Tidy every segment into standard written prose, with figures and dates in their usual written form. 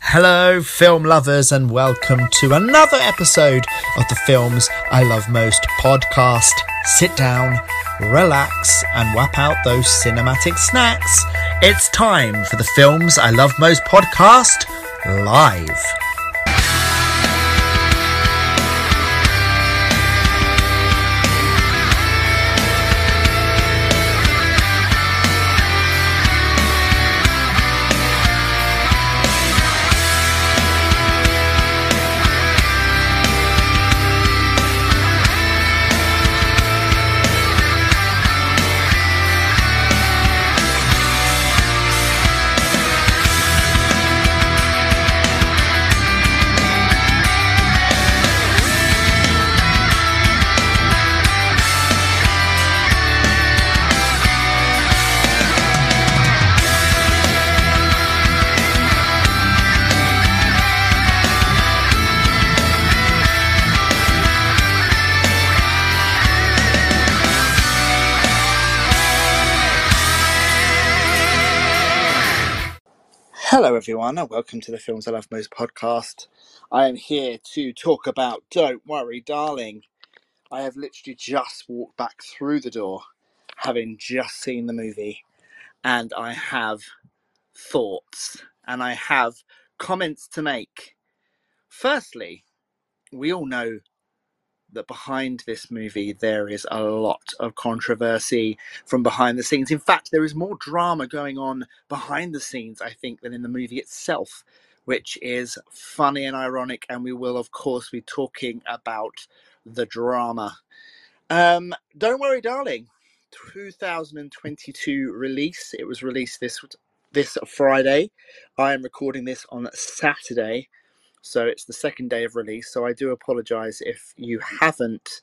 Hello film lovers, and welcome to another episode of the Films I Love Most podcast. Sit down, relax and whap out those cinematic snacks. It's time for the Films I Love Most podcast live. Hello everyone and welcome to the Films I Love Most podcast. I am here to talk about Don't Worry Darling. I have literally just walked back through the door, having just seen the movie, and I have thoughts and I have comments to make. Firstly, we all know that behind this movie there is a lot of controversy from behind the scenes. In fact, there is more drama going on behind the scenes, I think, than in the movie itself, which is funny and ironic, and we will, of course, be talking about the drama. Don't Worry Darling, 2022 release. It was released this Friday. I am recording this on Saturday. So it's the second day of release, so I do apologise if you haven't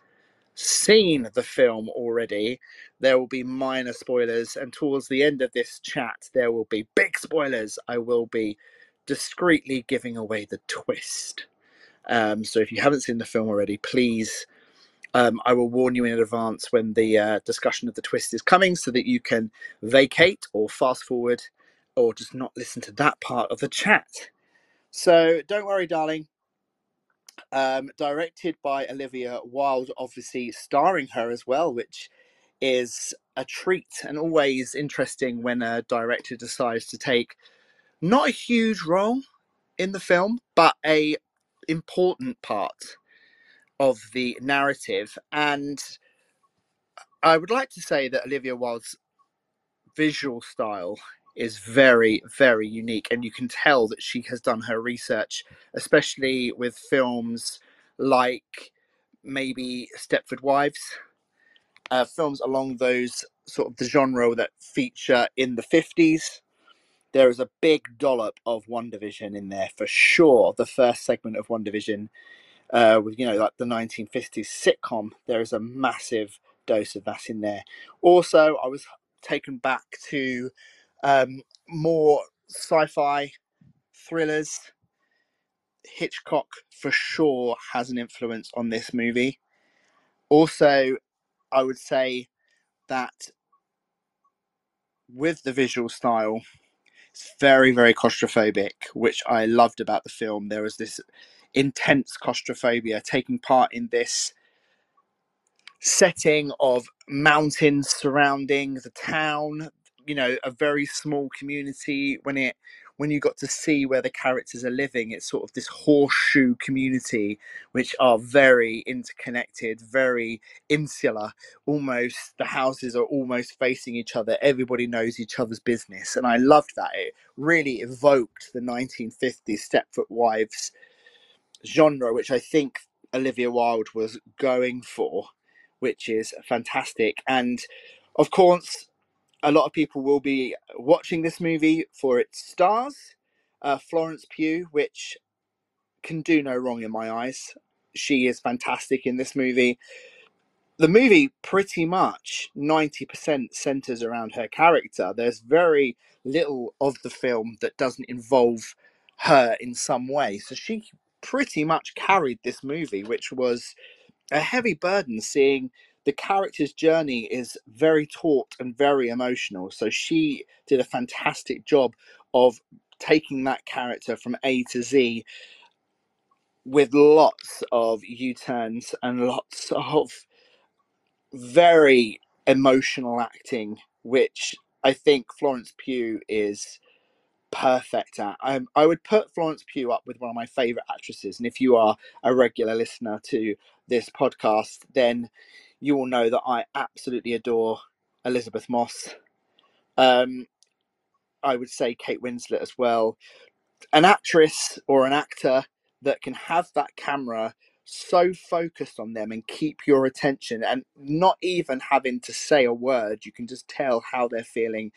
seen the film already. There will be minor spoilers, and towards the end of this chat, there will be big spoilers. I will be discreetly giving away the twist. So if you haven't seen the film already, please, I will warn you in advance when the discussion of the twist is coming so that you can vacate or fast forward or just not listen to that part of the chat. So, Don't Worry Darling, directed by Olivia Wilde, obviously starring her as well, which is a treat and always interesting when a director decides to take not a huge role in the film, but an important part of the narrative. And I would like to say that Olivia Wilde's visual style is very, very unique, and you can tell that she has done her research, especially with films like maybe Stepford Wives, films along those sort of the genre that feature in the 50s. There is a big dollop of WandaVision in there for sure. The first segment of WandaVision, with, you know, like the 1950s sitcom, there is a massive dose of that in there. Also, I was taken back to more sci-fi thrillers. Hitchcock for sure has an influence on this movie. Also, I would say that with the visual style, it's very, very claustrophobic, which I loved about the film. There was this intense claustrophobia taking part in this setting of mountains surrounding the town, you know, a very small community. When you got to see where the characters are living, it's sort of this horseshoe community, which are very interconnected, very insular. Almost the houses are almost facing each other. Everybody knows each other's business. And I loved that. It really evoked the 1950s Stepford Wives genre, which I think Olivia Wilde was going for, which is fantastic. And of course, a lot of people will be watching this movie for its stars. Florence Pugh, which can do no wrong in my eyes. She is fantastic in this movie. The movie pretty much 90% centres around her character. There's very little of the film that doesn't involve her in some way. So she pretty much carried this movie, which was a heavy burden, seeing the character's journey is very taut and very emotional. So she did a fantastic job of taking that character from A to Z with lots of U-turns and lots of very emotional acting, which I think Florence Pugh is perfect at. I would put Florence Pugh up with one of my favourite actresses, and if you are a regular listener to this podcast, then you will know that I absolutely adore Elizabeth Moss. I would say Kate Winslet as well. An actress or an actor that can have that camera so focused on them and keep your attention and not even having to say a word. You can just tell how they're feeling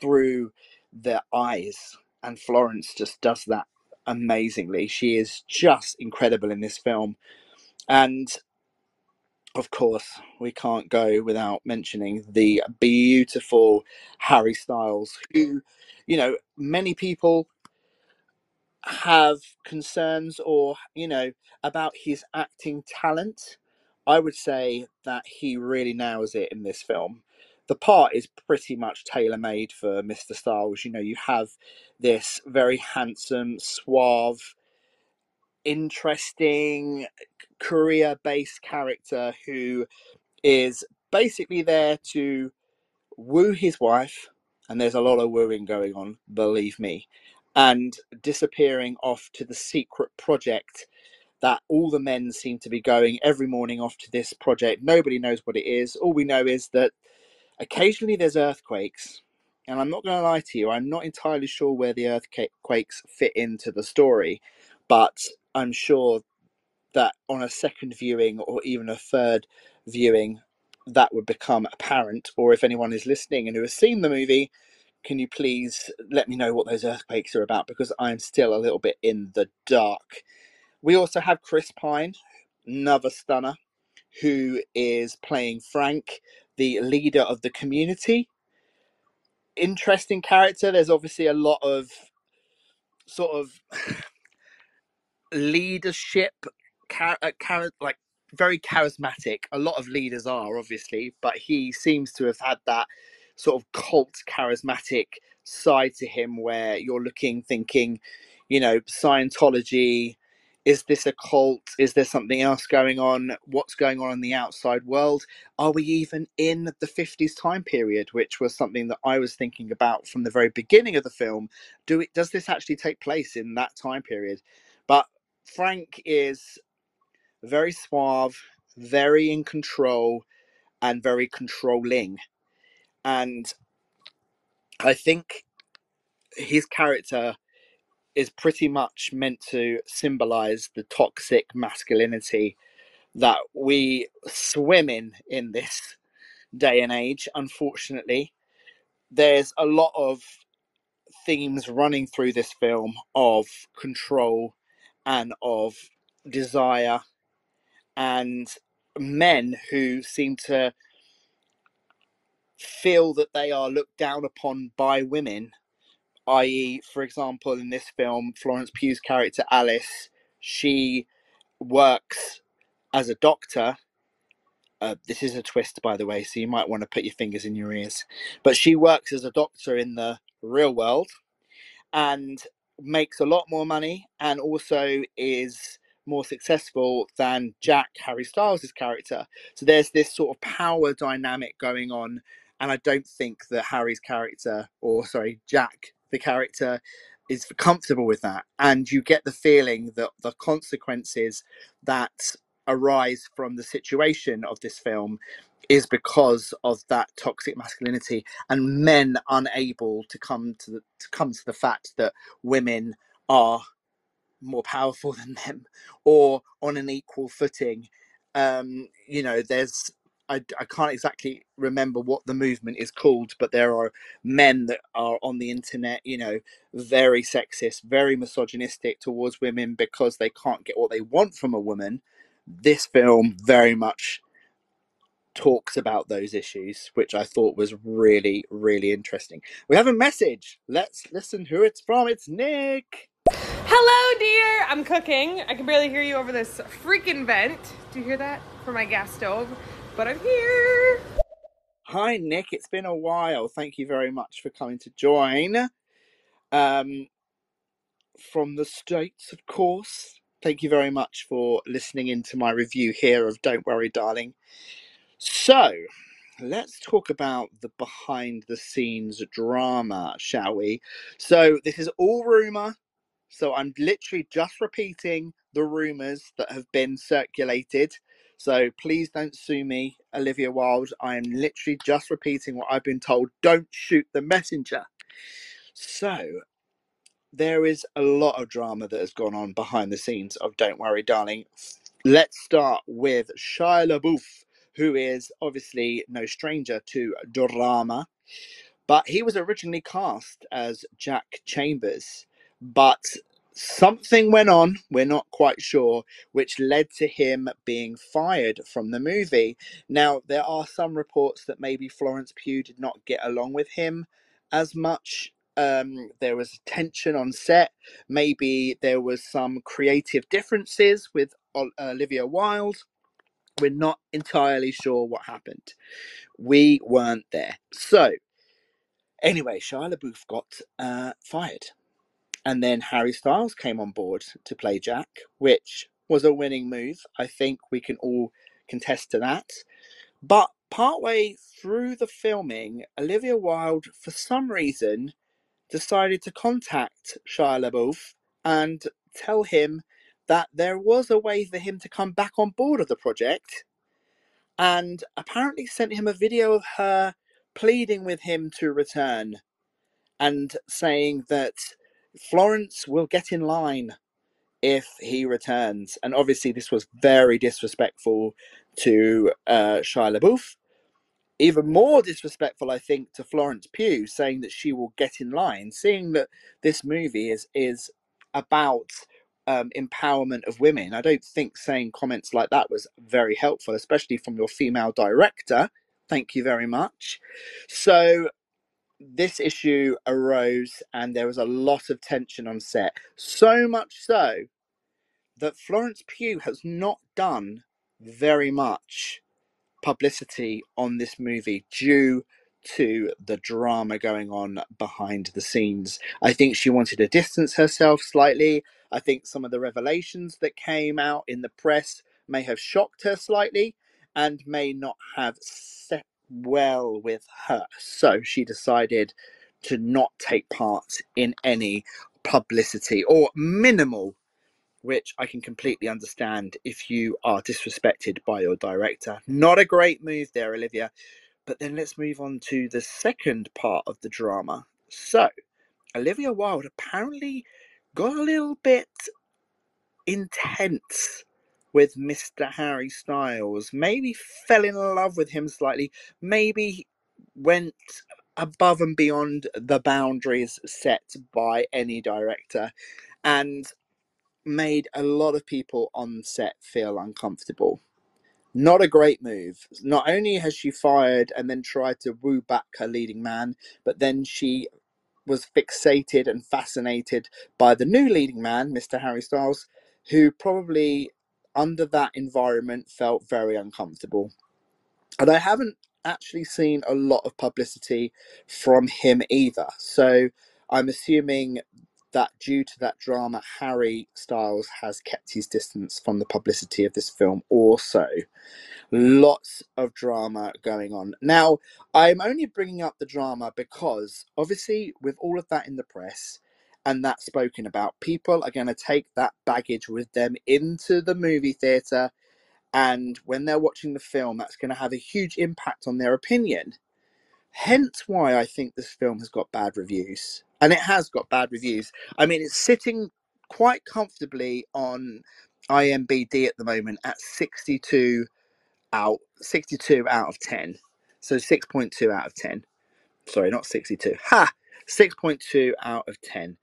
through their eyes. And Florence just does that amazingly. She is just incredible in this film. And of course, we can't go without mentioning the beautiful Harry Styles, who, you know, many people have concerns or, you know, about his acting talent. I would say that he really nails it in this film. The part is pretty much tailor-made for Mr. Styles. You know, you have this very handsome, suave, interesting career-based character who is basically there to woo his wife, and there's a lot of wooing going on, believe me, and disappearing off to the secret project that all the men seem to be going every morning off to. This project, nobody knows what it is. All we know is that occasionally there's earthquakes, and I'm not going to lie to you, I'm not entirely sure where the earthquakes fit into the story, but I'm sure that on a second viewing or even a third viewing, that would become apparent. Or if anyone is listening and who has seen the movie, can you please let me know what those earthquakes are about, because I'm still a little bit in the dark. We also have Chris Pine, another stunner, who is playing Frank, the leader of the community. Interesting character. There's obviously a lot of sort of leadership, like very charismatic. A lot of leaders are, obviously, but he seems to have had that sort of cult charismatic side to him, where you're looking, thinking, you know, Scientology, is this a cult? Is there something else going on? What's going on in the outside world? Are we even in the 50s time period, which was something that I was thinking about from the very beginning of the film. Does this actually take place in that time period? But Frank is very suave, very in control, and very controlling. And I think his character is pretty much meant to symbolize the toxic masculinity that we swim in this day and age. Unfortunately, there's a lot of themes running through this film of control and of desire, and men who seem to feel that they are looked down upon by women, i.e., for example, in this film, Florence Pugh's character Alice, she works as a doctor. This is a twist, by the way, so you might want to put your fingers in your ears. But she works as a doctor in the real world and makes a lot more money, and also is more successful than Jack, Harry Styles' character. So there's this sort of power dynamic going on. And I don't think that Jack, the character, is comfortable with that. And you get the feeling that the consequences that arise from the situation of this film is because of that toxic masculinity and men unable to come to the fact that women are more powerful than them or on an equal footing. You know, there's... I can't exactly remember what the movement is called, but there are men that are on the internet, you know, very sexist, very misogynistic towards women because they can't get what they want from a woman. This film very much talks about those issues, which I thought was really, really interesting. We have a message. Let's listen who it's from. It's Nick. Hello, dear. I'm cooking. I can barely hear you over this freaking vent. Do you hear that? For my gas stove. But I'm here. Hi, Nick. It's been a while. Thank you very much for coming to join. from the States, of course. Thank you very much for listening into my review here of Don't Worry Darling. So, let's talk about the behind-the-scenes drama, shall we? So, this is all rumour. So, I'm literally just repeating the rumours that have been circulated. So, please don't sue me, Olivia Wilde. I am literally just repeating what I've been told. Don't shoot the messenger. So, there is a lot of drama that has gone on behind the scenes of Don't Worry Darling. Let's start with Shia LaBeouf, who is obviously no stranger to drama, but he was originally cast as Jack Chambers, but something went on, we're not quite sure, which led to him being fired from the movie. Now, there are some reports that maybe Florence Pugh did not get along with him as much. There was tension on set. Maybe there was some creative differences with Olivia Wilde. We're not entirely sure what happened. We weren't there. So, anyway, Shia LaBeouf got fired. And then Harry Styles came on board to play Jack, which was a winning move. I think we can all contest to that. But partway through the filming, Olivia Wilde, for some reason, decided to contact Shia LaBeouf and tell him that there was a way for him to come back on board of the project, and apparently sent him a video of her pleading with him to return and saying that Florence will get in line if he returns. And obviously this was very disrespectful to Shia LaBeouf. Even more disrespectful, I think, to Florence Pugh, saying that she will get in line, seeing that this movie is about empowerment of women. I don't think saying comments like that was very helpful, especially from your female director. Thank you very much. So this issue arose and there was a lot of tension on set. So much so that Florence Pugh has not done very much publicity on this movie due to the drama going on behind the scenes. I think she wanted to distance herself slightly. I think some of the revelations that came out in the press may have shocked her slightly and may not have set well with her. So she decided to not take part in any publicity, or minimal, which I can completely understand if you are disrespected by your director. Not a great move there, Olivia. But then let's move on to the second part of the drama. So, Olivia Wilde apparently got a little bit intense with Mr. Harry Styles. Maybe fell in love with him slightly. Maybe went above and beyond the boundaries set by any director, and made a lot of people on set feel uncomfortable. Not a great move. Not only has she fired and then tried to woo back her leading man, but then she was fixated and fascinated by the new leading man, Mr. Harry Styles, who probably under that environment felt very uncomfortable. And I haven't actually seen a lot of publicity from him either. So I'm assuming that due to that drama, Harry Styles has kept his distance from the publicity of this film also. Lots of drama going on. Now, I'm only bringing up the drama because, obviously, with all of that in the press and that spoken about, people are going to take that baggage with them into the movie theatre, and when they're watching the film, that's going to have a huge impact on their opinion. Hence why I think this film has got bad reviews. And it has got bad reviews. I mean, it's sitting quite comfortably on IMDb at the moment at 62 out of 10. So 6.2 out of 10. Sorry, not 62. 6.2 out of 10.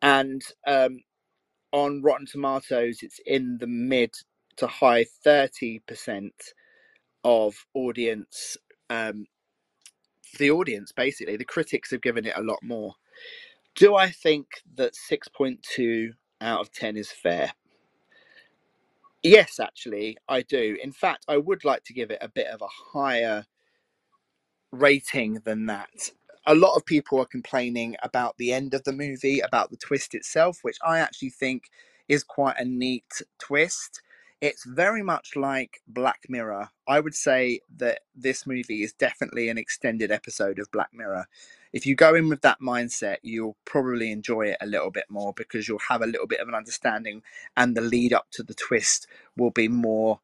And on Rotten Tomatoes, it's in the mid to high 30% of audience. The audience, basically. The critics have given it a lot more. Do I think that 6.2 out of 10 is fair? Yes, actually, I do. In fact, I would like to give it a bit of a higher rating than that. a lot of people are complaining about the end of the movie, about the twist itself, which I actually think is quite a neat twist. It's very much like Black Mirror. I would say that this movie is definitely an extended episode of Black Mirror. If you go in with that mindset, you'll probably enjoy it a little bit more because you'll have a little bit of an understanding, and the lead up to the twist will be more,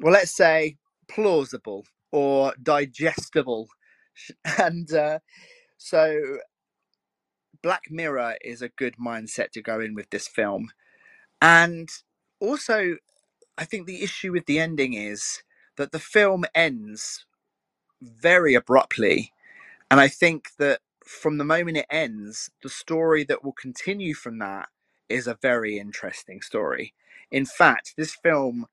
well, let's say plausible or digestible. And so Black Mirror is a good mindset to go in with this film. And also, I think the issue with the ending is that the film ends very abruptly. And I think that from the moment it ends, the story that will continue from that is a very interesting story. In fact, this film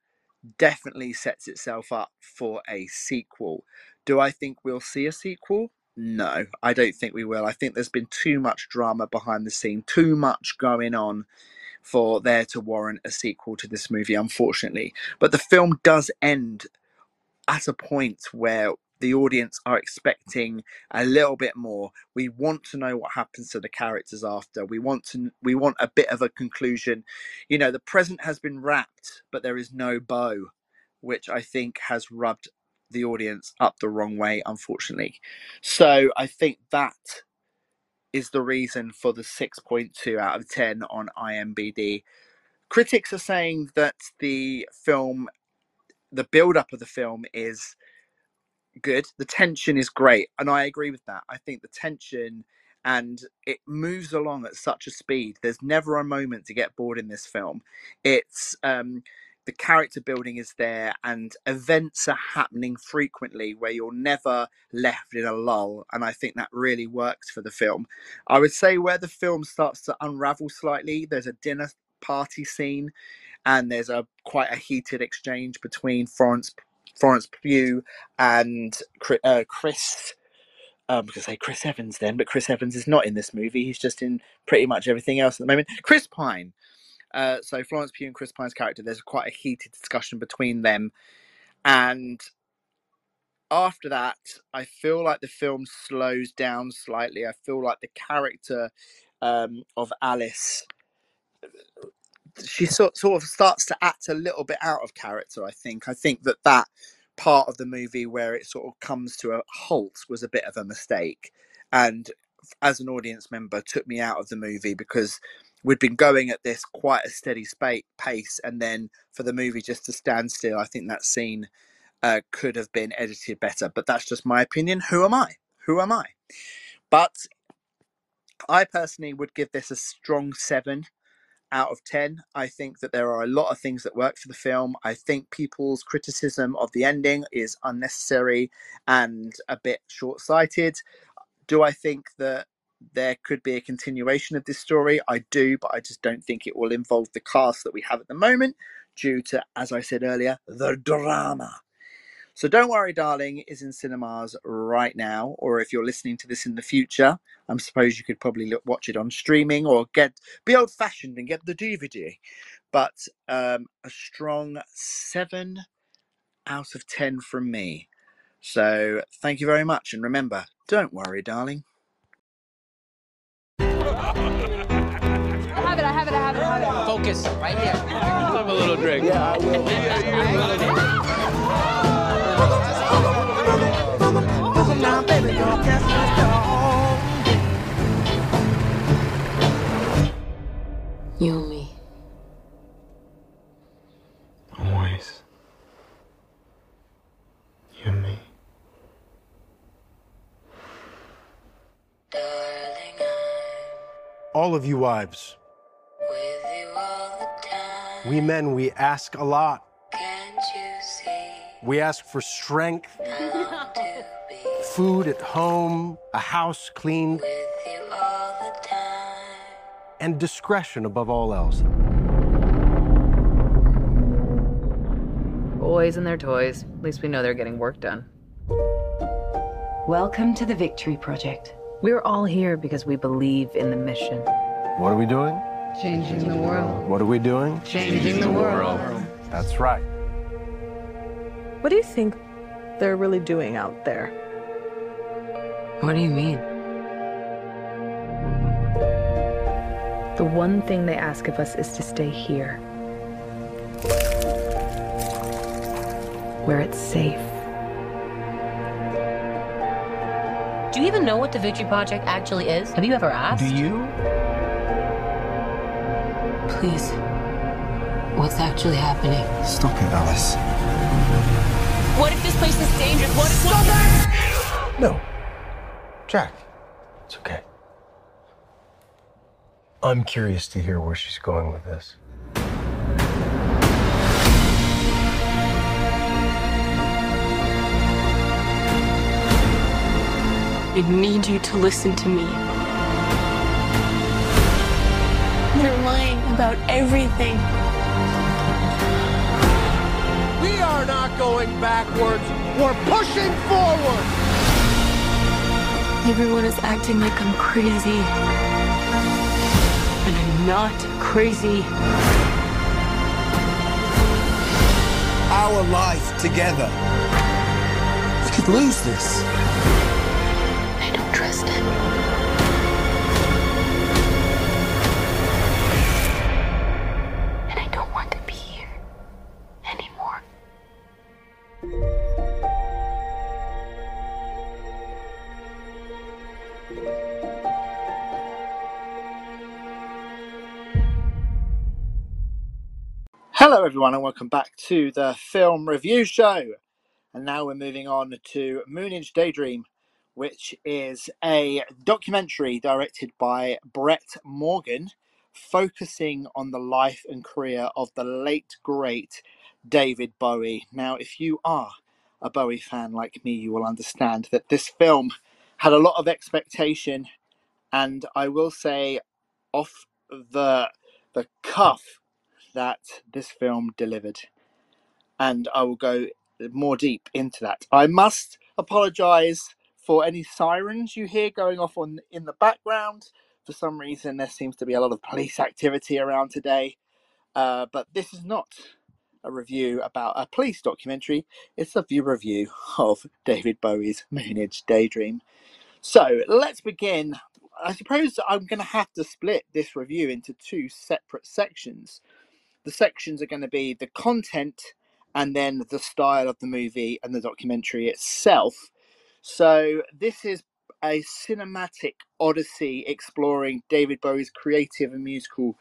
definitely sets itself up for a sequel. Do I think we'll see a sequel? No, I don't think we will. I think there's been too much drama behind the scene, too much going on for there to warrant a sequel to this movie, unfortunately. But the film does end at a point where the audience are expecting a little bit more. We want to know what happens to the characters after. We want a bit of a conclusion. You know, the present has been wrapped, but there is no bow, which I think has rubbed the audience up the wrong way, unfortunately. So I think that is the reason for the 6.2 out of 10 on IMDb. Critics are saying that the film, the build-up of the film is good. The tension is great, and I agree with that. I think the tension, and it moves along at such a speed. There's never a moment to get bored in this film. It's the character building is there, and events are happening frequently where you're never left in a lull. And I think that really works for the film. I would say where the film starts to unravel slightly, there's a dinner party scene, and there's quite a heated exchange between Florence Pugh and Chris. I'm going to say Chris Evans then, but Chris Evans is not in this movie. He's just in pretty much everything else at the moment. Chris Pine. So Florence Pugh and Chris Pine's character, there's quite a heated discussion between them. And after that, I feel like the film slows down slightly. I feel like the character of Alice, she sort of starts to act a little bit out of character, I think. I think that part of the movie where it sort of comes to a halt was a bit of a mistake. And as an audience member, took me out of the movie because we'd been going at this quite a steady pace, and then for the movie just to stand still, I think that scene could have been edited better. But that's just my opinion. Who am I? But I personally would give this a strong 7 out of 10. I think that there are a lot of things that work for the film. I think people's criticism of the ending is unnecessary and a bit short-sighted. Do I think that there could be a continuation of this story? I do, but I just don't think it will involve the cast that we have at the moment due to, as I said earlier, the drama. So Don't Worry Darling is in cinemas right now, or if you're listening to this in the future, I suppose you could probably watch it on streaming or be old-fashioned and get the DVD. But a strong 7 out of 10 from me. So thank you very much, and remember, don't worry, darling. I have it. Focus, right here. I'll have a little drink. Yeah, I will. You and me. Always. You and me. All of you wives. We men, we ask a lot. Can't you see? We ask for strength, food at home, a house clean, with you all the time, and discretion above all else. Boys and their toys. At least we know they're getting work done. Welcome to the Victory Project. We're all here because we believe in the mission. What are we doing? Changing the world. What are we doing? Changing the world. That's right. What do you think they're really doing out there? What do you mean? The one thing they ask of us is to stay here, where it's safe. Do you even know what the Victory Project actually is? Have you ever asked? Do you? Please, what's actually happening? Stop it, Alice. What if this place is dangerous? What if... Stop it! No. Jack, it's okay. I'm curious to hear where she's going with this. I need you to listen to me. They're lying about everything. We are not going backwards. We're pushing forward. Everyone is acting like I'm crazy. And I'm not crazy. Our life together. We could lose this. Trust him. And I don't want to be here anymore. Hello everyone and welcome back to the Film Review Show. And now we're moving on to Moonage Daydream, which is a documentary directed by Brett Morgan, focusing on the life and career of the late, great David Bowie. Now, if you are a Bowie fan like me, you will understand that this film had a lot of expectation, and I will say off the cuff that this film delivered. And I will go more deep into that. I must apologise for any sirens you hear going off in the background. For some reason, there seems to be a lot of police activity around today. But this is not a review about a police documentary. It's a review of David Bowie's Moonage Daydream. So let's begin. I suppose I'm going to have to split this review into two separate sections. The sections are going to be the content and then the style of the movie and the documentary itself. So this is a cinematic odyssey exploring David Bowie's creative and musical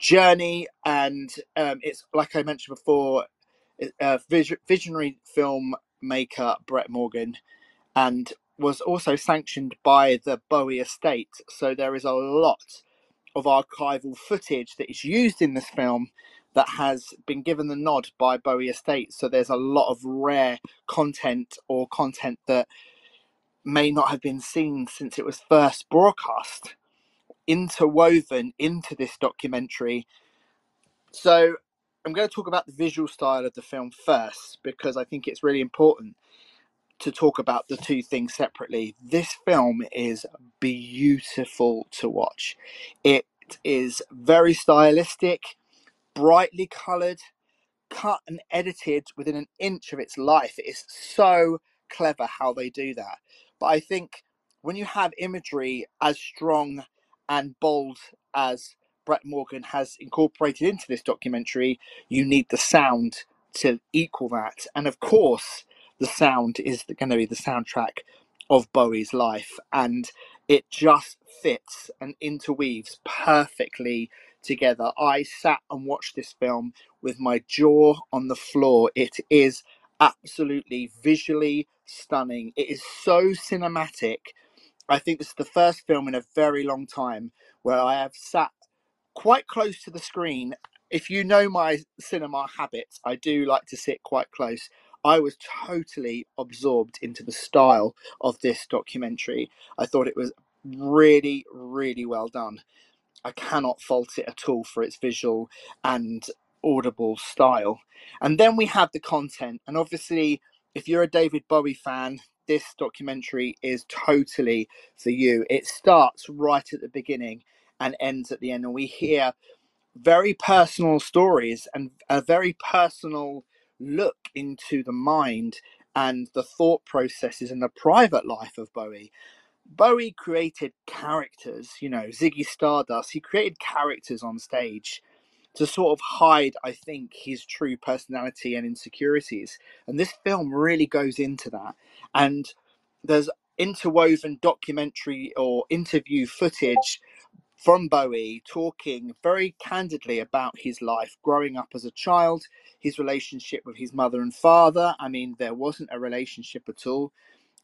journey. And it's, like I mentioned before, visionary filmmaker Brett Morgan, and was also sanctioned by the Bowie Estate. So there is a lot of archival footage that is used in this film that has been given the nod by Bowie Estate. So there's a lot of rare content or content that may not have been seen since it was first broadcast, interwoven into this documentary. So I'm going to talk about the visual style of the film first, because I think it's really important to talk about the two things separately. This film is beautiful to watch. It is very stylistic, brightly coloured, cut and edited within an inch of its life. It is so clever how they do that. But I think when you have imagery as strong and bold as Brett Morgan has incorporated into this documentary, you need the sound to equal that. And of course, the sound is going to be the soundtrack of Bowie's life. And it just fits and interweaves perfectly together. I sat and watched this film with my jaw on the floor. It is absolutely visually stunning. It is so cinematic. I think this is the first film in a very long time where I have sat quite close to the screen. If you know my cinema habits, I do like to sit quite close. I was totally absorbed into the style of this documentary. I thought it was really, really well done. I cannot fault it at all for its visual and audible style. And then we have the content, and obviously if you're a David Bowie fan, this documentary is totally for you. It starts right at the beginning and ends at the end, and we hear very personal stories and a very personal look into the mind and the thought processes and the private life of Bowie. Bowie created characters, you know, Ziggy Stardust. He created characters on stage to sort of hide, I think, his true personality and insecurities. And this film really goes into that. And there's interwoven documentary or interview footage from Bowie talking very candidly about his life growing up as a child, his relationship with his mother and father. I mean, there wasn't a relationship at all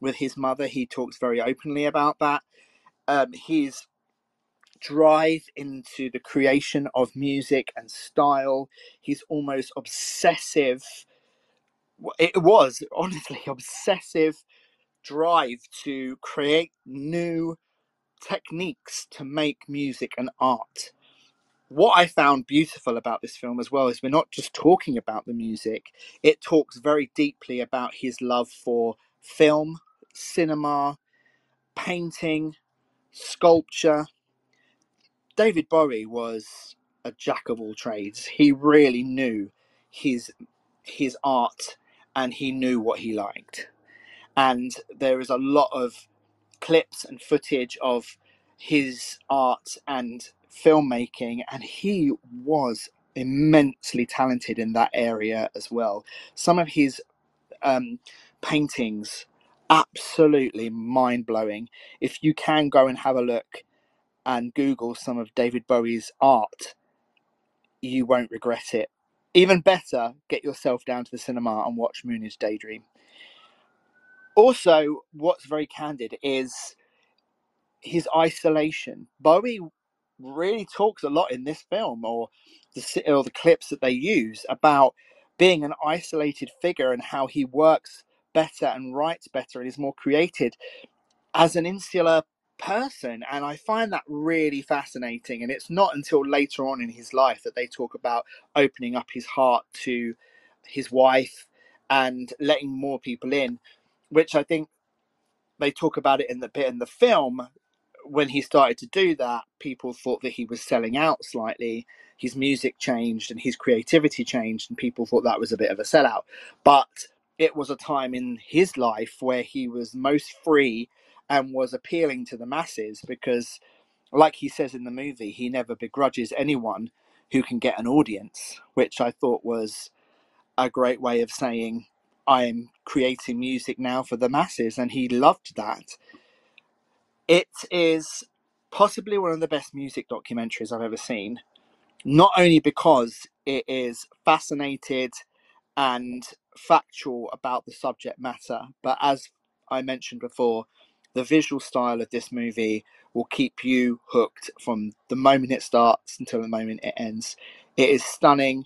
with his mother. He talks very openly about that. His drive into the creation of music and style, his almost obsessive, it was honestly obsessive drive to create new techniques to make music and art. What I found beautiful about this film as well is we're not just talking about the music. It talks very deeply about his love for film, cinema, painting, sculpture. David Bowie was a jack of all trades. He really knew his art and he knew what he liked. And there is a lot of clips and footage of his art and filmmaking, and he was immensely talented in that area as well. Some of his paintings, absolutely mind-blowing. If you can go and have a look and Google some of David Bowie's art, you won't regret it. Even better, get yourself down to the cinema and watch Moonage Daydream. Also, what's very candid is his isolation. Bowie really talks a lot in this film, or the clips that they use, about being an isolated figure and how he works better and writes better and is more creative as an insular person. And I find that really fascinating. And it's not until later on in his life that they talk about opening up his heart to his wife and letting more people in, which I think they talk about it in the bit in the film. When he started to do that, people thought that he was selling out slightly. His music changed and his creativity changed, and people thought that was a bit of a sellout. But it was a time in his life where he was most free and was appealing to the masses because, like he says in the movie, he never begrudges anyone who can get an audience, which I thought was a great way of saying, I'm creating music now for the masses, and he loved that. It is possibly one of the best music documentaries I've ever seen, not only because it is fascinated and factual about the subject matter, but as I mentioned before, the visual style of this movie will keep you hooked from the moment it starts until the moment it ends. It is stunning.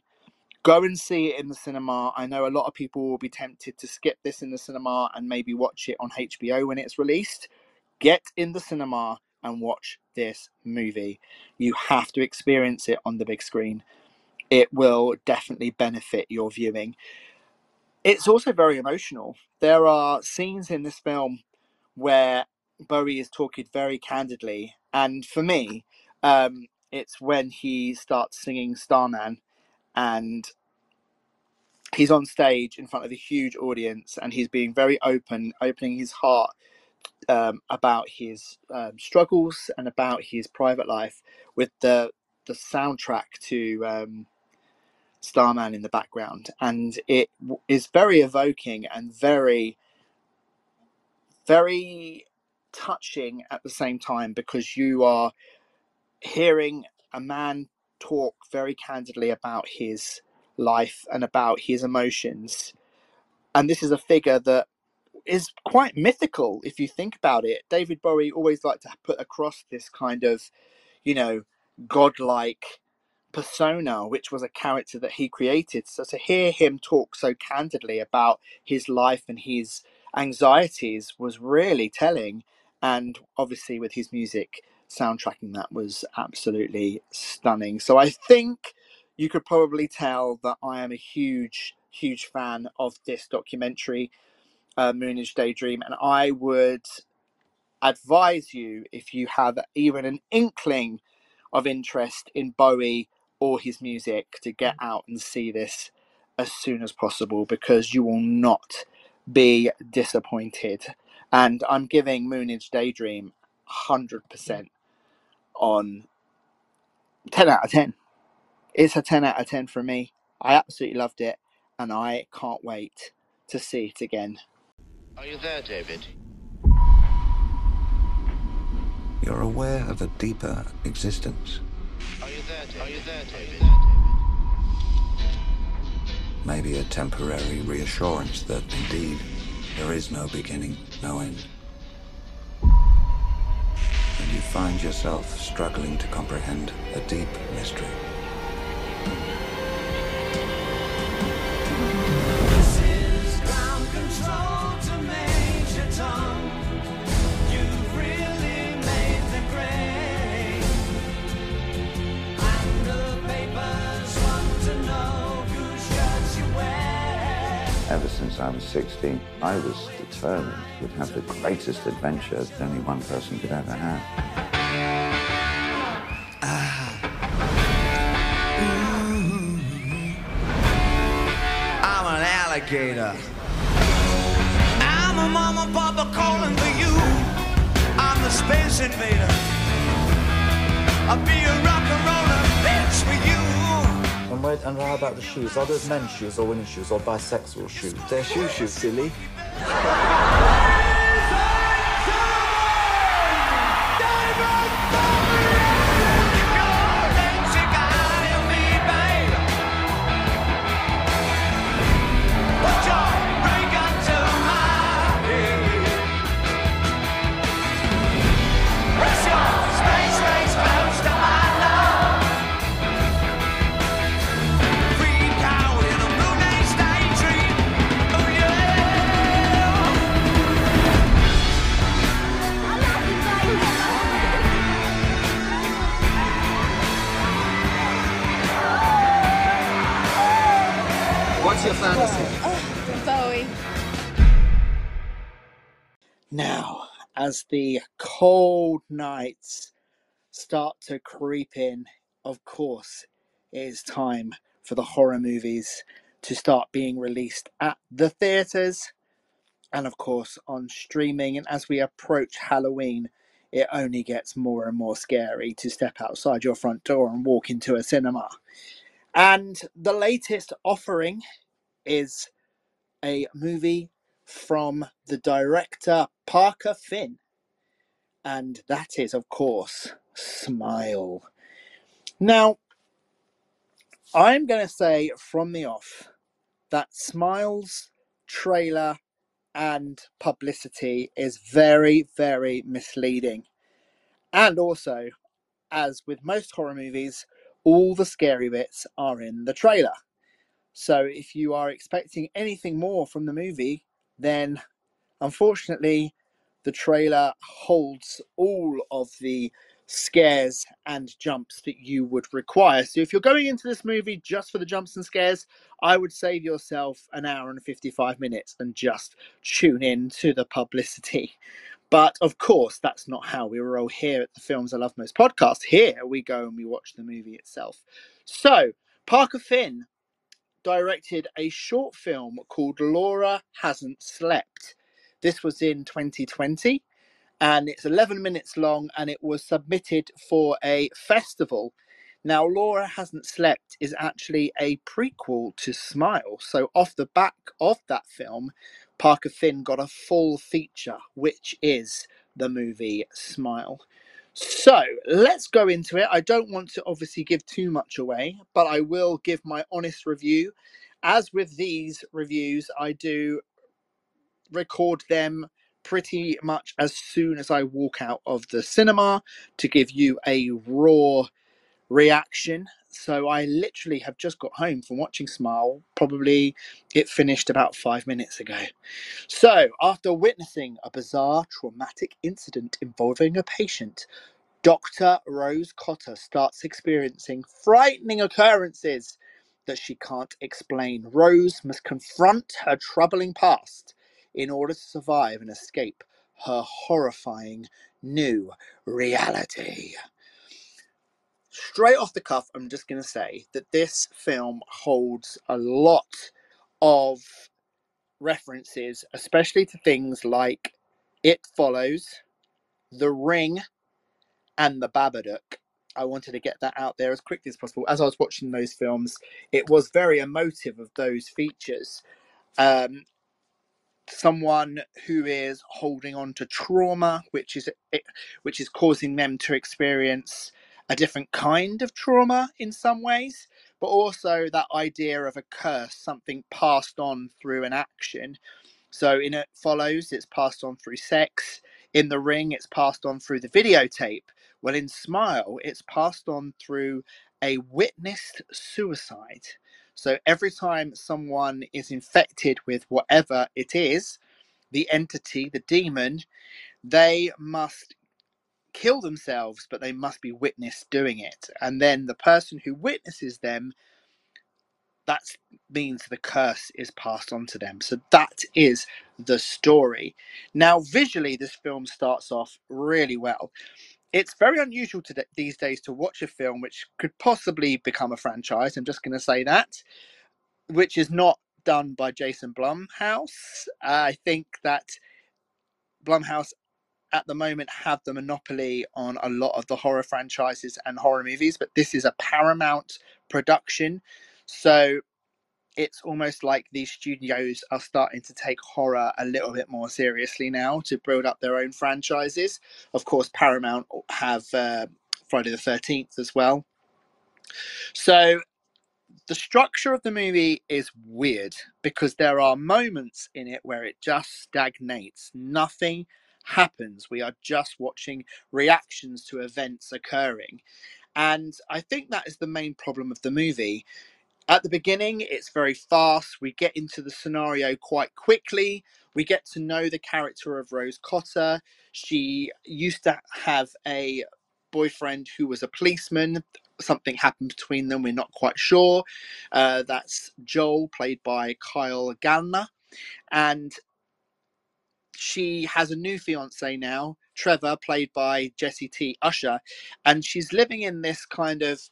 Go and see it in the cinema. I know a lot of people will be tempted to skip this in the cinema and maybe watch it on HBO when it's released. Get in the cinema and watch this movie. You have to experience it on the big screen. It will definitely benefit your viewing. It's also very emotional. There are scenes in this film where Bowie is talking very candidly. And for me, it's when he starts singing Starman. And he's on stage in front of a huge audience, and he's being very open, opening his heart about his struggles and about his private life, with the soundtrack to Starman in the background. And it is very evoking and very, very touching at the same time, because you are hearing a man talk very candidly about his life and about his emotions. And this is a figure that is quite mythical if you think about it. David Bowie always liked to put across this kind of, you know, godlike persona, which was a character that he created. So to hear him talk so candidly about his life and his anxieties was really telling. And obviously with his music soundtracking, that was absolutely stunning. So I think you could probably tell that I am a huge fan of this documentary, Moonage Daydream, and I would advise you, if you have even an inkling of interest in Bowie or his music, to get out and see this as soon as possible, because you will not be disappointed. And I'm giving Moonage Daydream 100% on 10 out of 10. It's a 10 out of 10 for me. I absolutely loved it, and I can't wait to see it again. Are you there, David? You're aware of a deeper existence. Are you there, David? Are you there, David? Maybe a temporary reassurance that indeed there is no beginning, no end. And you find yourself struggling to comprehend a deep mystery. This is ground control to Major Tom. You've really made the grade. And the papers want to know whose shirts you wear. Ever since I was 16, I was determined we'd have the greatest adventure that only one person could ever have. Gator. I'm a mama, papa calling for you. I'm the space invader. I'll be a rock and roller bitch for you. And wait, and how about the shoes? Are those men's shoes or women's shoes or bisexual shoes? They're shoes, silly. As the cold nights start to creep in, of course, it is time for the horror movies to start being released at the theatres and, of course, on streaming. And as we approach Halloween, it only gets more and more scary to step outside your front door and walk into a cinema. And the latest offering is a movie from the director Parker Finn, and that is, of course, Smile. Now, I'm going to say from the off that Smile's trailer and publicity is very, very misleading. And also, as with most horror movies, all the scary bits are in the trailer. So if you are expecting anything more from the movie, then unfortunately the trailer holds all of the scares and jumps that you would require. So if you're going into this movie just for the jumps and scares, I would save yourself an hour and 55 minutes and just tune in to the publicity. But of course, that's not how we roll here at the Films I Love Most podcast. Here we go and we watch the movie itself. So Parker Finn directed a short film called Laura Hasn't Slept. This was in 2020, and it's 11 minutes long, and it was submitted for a festival. Now, Laura Hasn't Slept is actually a prequel to Smile. So off the back of that film, Parker Finn got a full feature, which is the movie Smile. So let's go into it. I don't want to obviously give too much away, but I will give my honest review. As with these reviews, I do record them pretty much as soon as I walk out of the cinema to give you a raw reaction. So I literally have just got home from watching Smile. Probably it finished about 5 minutes ago. So after witnessing a bizarre traumatic incident involving a patient, Dr. Rose Cotter starts experiencing frightening occurrences that she can't explain. Rose must confront her troubling past in order to survive and escape her horrifying new reality. Straight off the cuff, I'm just going to say that this film holds a lot of references, especially to things like It Follows, The Ring, and The Babadook. I wanted to get that out there as quickly as possible. As I was watching those films, it was very emotive of those features. Someone who is holding on to trauma, which is causing them to experience a different kind of trauma in some ways, but also that idea of a curse, something passed on through an action. So in It Follows, it's passed on through sex. In The Ring, it's passed on through the videotape. Well, in Smile, it's passed on through a witnessed suicide. So every time someone is infected with whatever it is, the entity, the demon, they must kill themselves, but they must be witnessed doing it. And then the person who witnesses them, that means the curse is passed on to them. So that is the story. Now, visually, this film starts off really well. It's very unusual these days to watch a film which could possibly become a franchise. I'm just going to say that, which is not done by Jason Blumhouse. I think that Blumhouse at the moment have the monopoly on a lot of the horror franchises and horror movies, but this is a Paramount production. So it's almost like these studios are starting to take horror a little bit more seriously now to build up their own franchises. Of course, Paramount have Friday the 13th as well. So the structure of the movie is weird because there are moments in it where it just stagnates. Nothing happens. We are just watching reactions to events occurring. And I think that is the main problem of the movie. At the beginning, it's very fast. We get into the scenario quite quickly. We get to know the character of Rose Cotter. She used to have a boyfriend who was a policeman. Something happened between them. We're not quite sure. That's Joel, played by Kyle Gallner. And she has a new fiance now, Trevor, played by Jesse T. Usher. And she's living in this kind of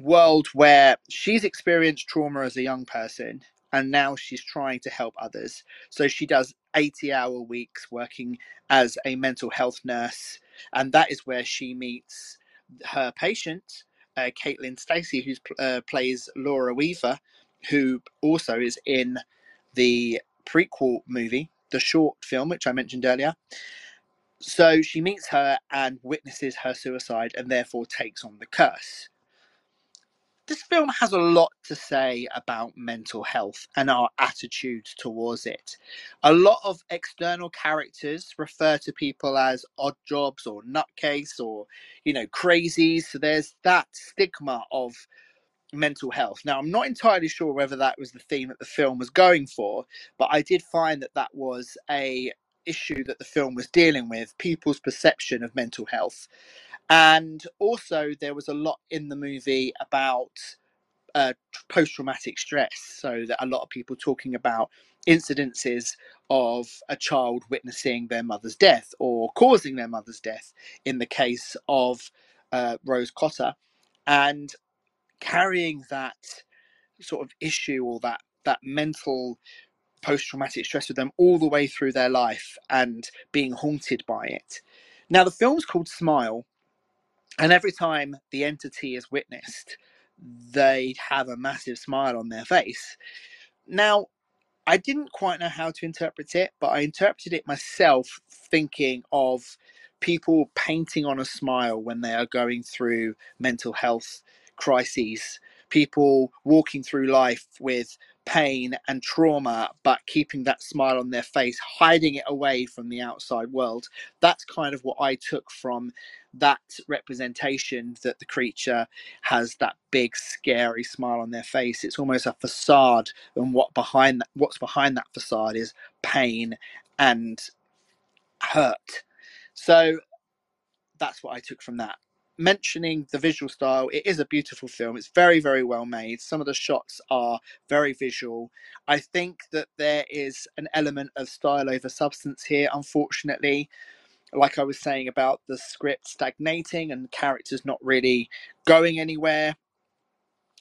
world where she's experienced trauma as a young person and now she's trying to help others. So she does 80-hour weeks working as a mental health nurse, and that is where she meets her patient, Caitlin Stacey, who plays Laura Weaver, who also is in the prequel movie, the short film which I mentioned earlier. So she meets her and witnesses her suicide and therefore takes on the curse. This film has a lot to say about mental health and our attitudes towards it. A lot of external characters refer to people as odd jobs or nutcase or, crazies. So there's that stigma of mental health. Now, I'm not entirely sure whether that was the theme that the film was going for, but I did find that was an issue that the film was dealing with, people's perception of mental health. And also there was a lot in the movie about post-traumatic stress. So that a lot of people talking about incidences of a child witnessing their mother's death or causing their mother's death in the case of Rose Cotter, and carrying that sort of issue or that mental post-traumatic stress with them all the way through their life and being haunted by it. Now, the film's called Smile. And every time the entity is witnessed, they have a massive smile on their face. Now, I didn't quite know how to interpret it, but I interpreted it myself thinking of people painting on a smile when they are going through mental health crises, people walking through life with pain and trauma, but keeping that smile on their face, hiding it away from the outside world. That's kind of what I took from that representation, that the creature has that big, scary smile on their face. It's almost a facade, and what's behind that facade is pain and hurt. So that's what I took from that. Mentioning the visual style, it is a beautiful film. It's very, very well made. Some of the shots are very visual. I think that there is an element of style over substance here, unfortunately. Like I was saying about the script stagnating and characters not really going anywhere,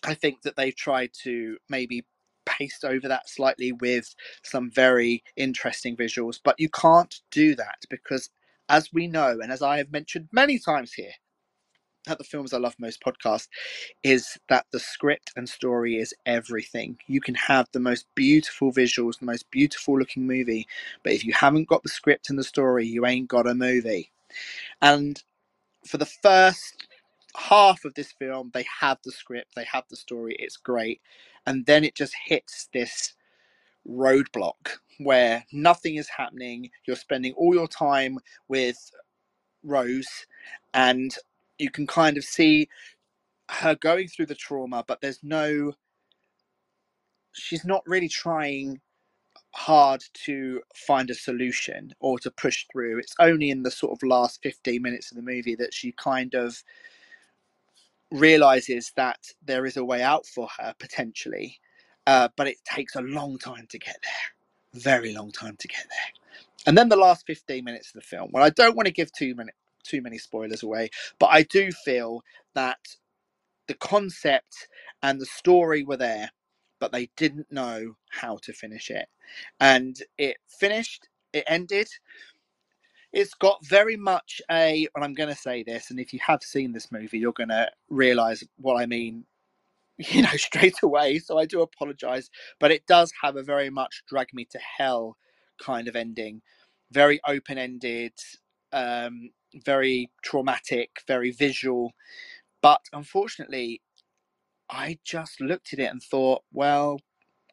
I think that they tried to maybe paste over that slightly with some very interesting visuals. But you can't do that because, as we know, and as I have mentioned many times here at the Films I Love Most podcast, is that the script and story is everything. You can have the most beautiful visuals, the most beautiful looking movie, but if you haven't got the script and the story, you ain't got a movie. And for the first half of this film, they have the script, they have the story, it's great. And then it just hits this roadblock where nothing is happening. You're spending all your time with Rose, and you can kind of see her going through the trauma, but there's no, she's not really trying hard to find a solution or to push through. It's only in the sort of last 15 minutes of the movie that she kind of realizes that there is a way out for her potentially, but it takes a long time to get there, very long time to get there. And then the last 15 minutes of the film, well, I don't want to give too many spoilers away, but I do feel that the concept and the story were there, but they didn't know how to finish it. And it finished, it ended. It's got very much a, and I'm going to say this, and if you have seen this movie, you're going to realise what I mean, you know, straight away. So I do apologise, but it does have a very much drag me to hell kind of ending. Very open-ended, very traumatic, very visual. But unfortunately, I just looked at it and thought, well,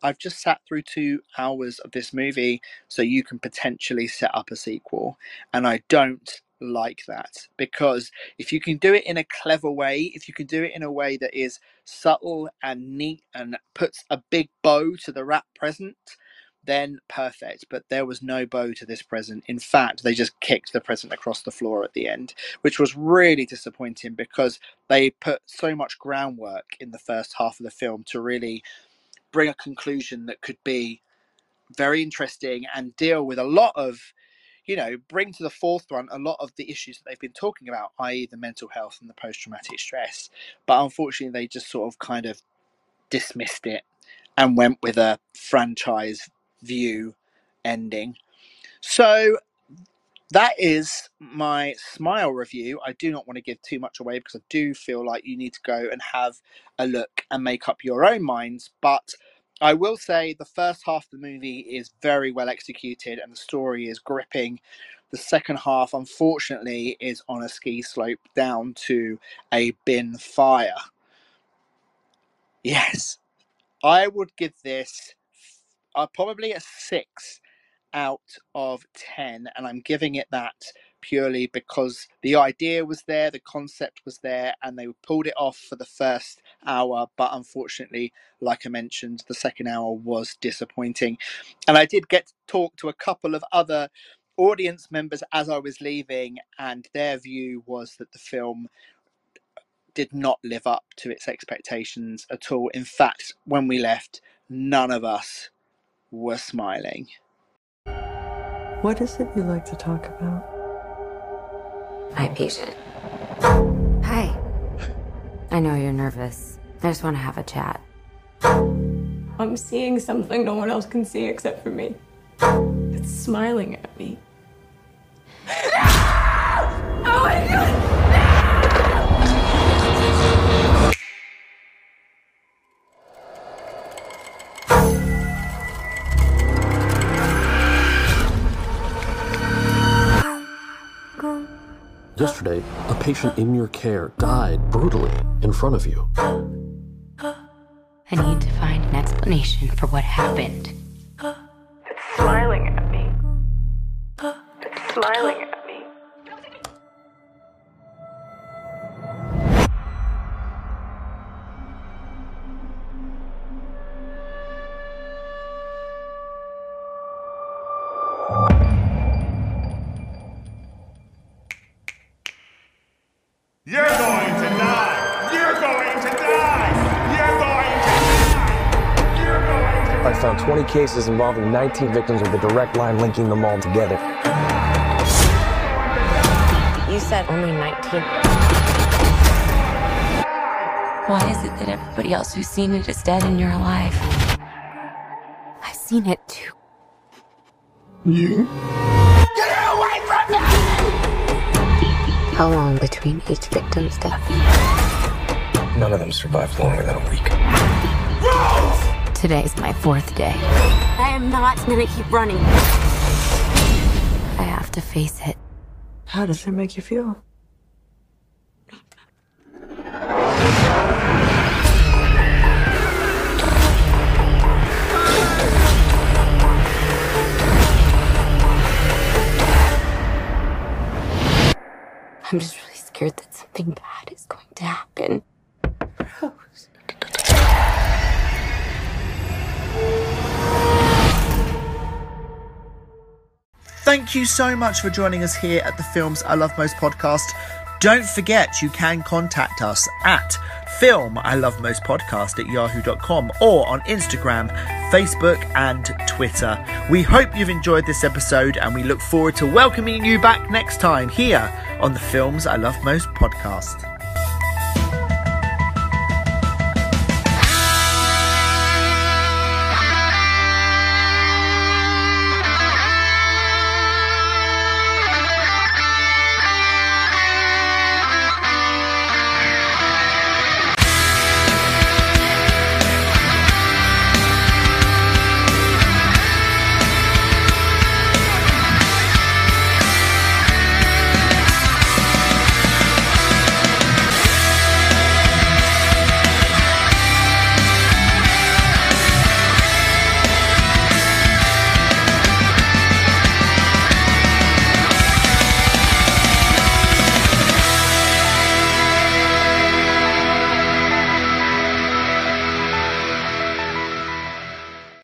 I've just sat through 2 hours of this movie, so you can potentially set up a sequel. And I don't like that, because if you can do it in a clever way, if you can do it in a way that is subtle and neat and puts a big bow to the wrap present, then perfect. But there was no bow to this present. In fact, they just kicked the present across the floor at the end, which was really disappointing because they put so much groundwork in the first half of the film to really bring a conclusion that could be very interesting and deal with a lot of, you know, bring to the forefront a lot of the issues that they've been talking about, i.e. the mental health and the post-traumatic stress. But unfortunately, they just sort of kind of dismissed it and went with a franchise view ending. So that is my Smile review. I do not want to give too much away because I do feel like you need to go and have a look and make up your own minds. But I will say the first half of the movie is very well executed and the story is gripping. The second half, unfortunately, is on a ski slope down to a bin fire. Yes, I would give this probably a 6 out of 10, and I'm giving it that purely because the idea was there, the concept was there, and they pulled it off for the first hour. But unfortunately, like I mentioned, the second hour was disappointing. And I did get to talk to a couple of other audience members as I was leaving, and their view was that the film did not live up to its expectations at all. In fact, when we left, none of us were smiling. What is it you like to talk about? My patient. Hi. I know you're nervous. I just want to have a chat. I'm seeing something no one else can see except for me. It's smiling at me. No! Oh my God! No! Yesterday, a patient in your care died brutally in front of you. I need to find an explanation for what happened. It's smiling at me. It's smiling at me. Found 20 cases involving 19 victims with a direct line linking them all together. You said only 19. Why is it that everybody else who's seen it is dead and you're alive? seen it too. You? Get away from me! How long between each victim's death? None of them survived longer than a week. Rose! Today's my fourth day. I am not gonna keep running. I have to face it. How does it make you feel? I'm just really scared that something bad is going to happen. Rose. Thank you so much for joining us here at the Films I Love Most podcast. Don't forget you can contact us at filmilovemostpodcast@yahoo.com or on Instagram, Facebook and Twitter. We hope you've enjoyed this episode and we look forward to welcoming you back next time here on the Films I Love Most podcast.